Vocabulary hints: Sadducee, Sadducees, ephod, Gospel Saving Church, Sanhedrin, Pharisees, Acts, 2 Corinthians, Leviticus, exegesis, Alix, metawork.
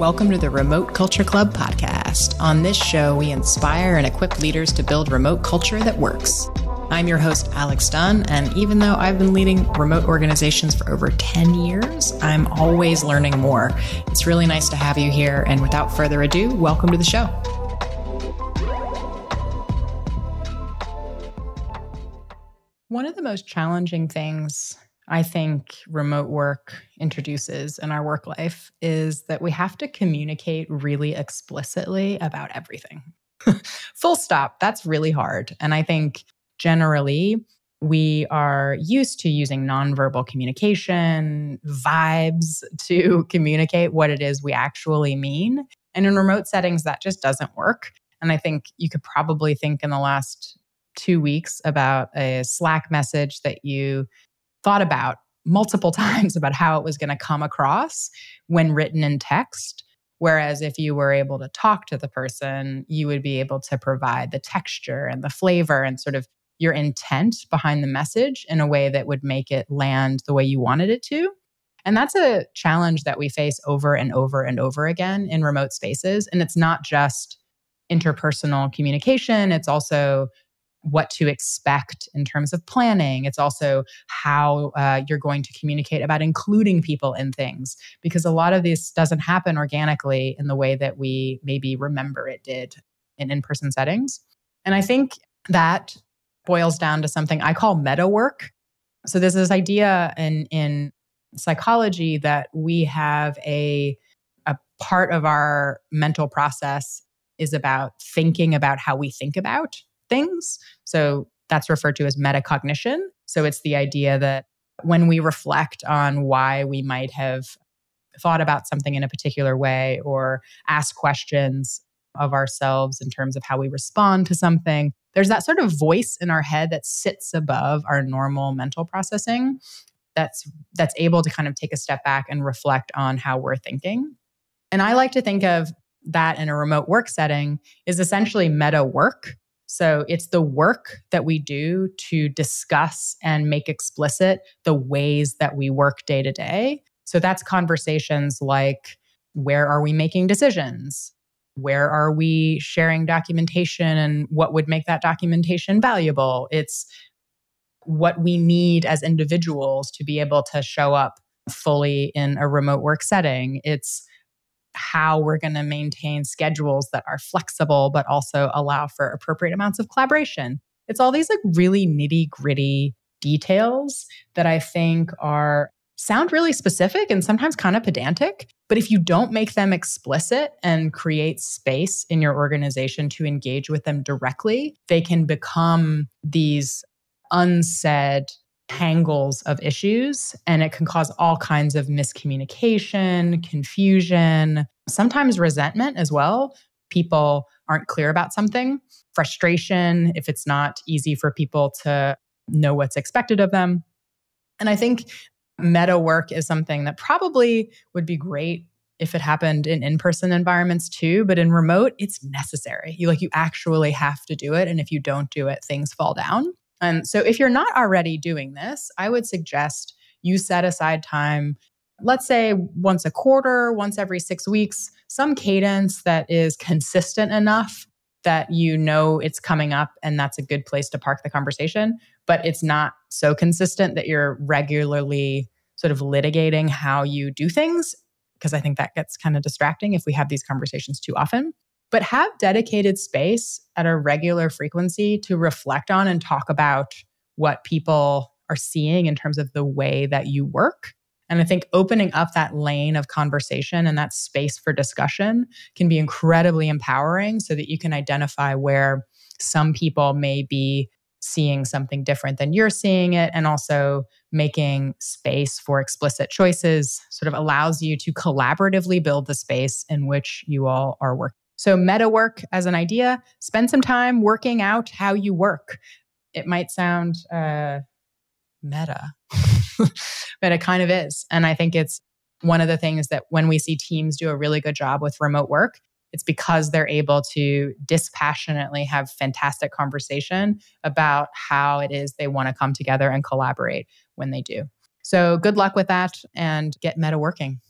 Welcome to the Remote Culture Club podcast. On this show, we inspire and equip leaders to build remote culture that works. I'm your host, Alix Dunn, and even though I've been leading remote organizations for over 10 years, I'm always learning more. It's really nice to have you here, and without further ado, welcome to the show. One of the most challenging things I think remote work introduces in our work life is that we have to communicate really explicitly about everything. Full stop. That's really hard. And I think generally, we are used to using nonverbal communication, vibes to communicate what it is we actually mean. And in remote settings, that just doesn't work. And I think you could probably think in the last 2 weeks about a Slack message that you thought about multiple times about how it was going to come across when written in text. Whereas if you were able to talk to the person, you would be able to provide the texture and the flavor and sort of your intent behind the message in a way that would make it land the way you wanted it to. And that's a challenge that we face over and over and over again in remote spaces. And it's not just interpersonal communication, it's also what to expect in terms of planning. It's also how you're going to communicate about including people in things, because a lot of this doesn't happen organically in the way that we maybe remember it did in in-person settings. And I think that boils down to something I call metawork. So there's this idea in psychology that we have a part of our mental process is about thinking about how we think about things. So that's referred to as metacognition. So it's the idea that when we reflect on why we might have thought about something in a particular way or ask questions of ourselves in terms of how we respond to something, there's that sort of voice in our head that sits above our normal mental processing that's able to kind of take a step back and reflect on how we're thinking. And I like to think of that in a remote work setting is essentially meta work. So it's the work that we do to discuss and make explicit the ways that we work day to day. So that's conversations like, where are we making decisions? Where are we sharing documentation and what would make that documentation valuable? It's what we need as individuals to be able to show up fully in a remote work setting. It's how we're going to maintain schedules that are flexible, but also allow for appropriate amounts of collaboration. It's all these like really nitty-gritty details that I think sound really specific and sometimes kind of pedantic. But if you don't make them explicit and create space in your organization to engage with them directly, they can become these unsaid tangles of issues, and it can cause all kinds of miscommunication, confusion, sometimes resentment as well. People aren't clear about something, frustration if it's not easy for people to know what's expected of them. And I think meta work is something that probably would be great if it happened in in-person environments too, but in remote, it's necessary. You actually have to do it, and if you don't do it, things fall down. And so if you're not already doing this, I would suggest you set aside time, let's say once a quarter, once every 6 weeks, some cadence that is consistent enough that you know it's coming up and that's a good place to park the conversation, but it's not so consistent that you're regularly sort of litigating how you do things, because I think that gets kind of distracting if we have these conversations too often. But have dedicated space at a regular frequency to reflect on and talk about what people are seeing in terms of the way that you work. And I think opening up that lane of conversation and that space for discussion can be incredibly empowering so that you can identify where some people may be seeing something different than you're seeing it, and also making space for explicit choices sort of allows you to collaboratively build the space in which you all are working. So meta work as an idea, spend some time working out how you work. It might sound meta, but it kind of is. And I think it's one of the things that when we see teams do a really good job with remote work, it's because they're able to dispassionately have fantastic conversation about how it is they want to come together and collaborate when they do. So good luck with that and get meta working.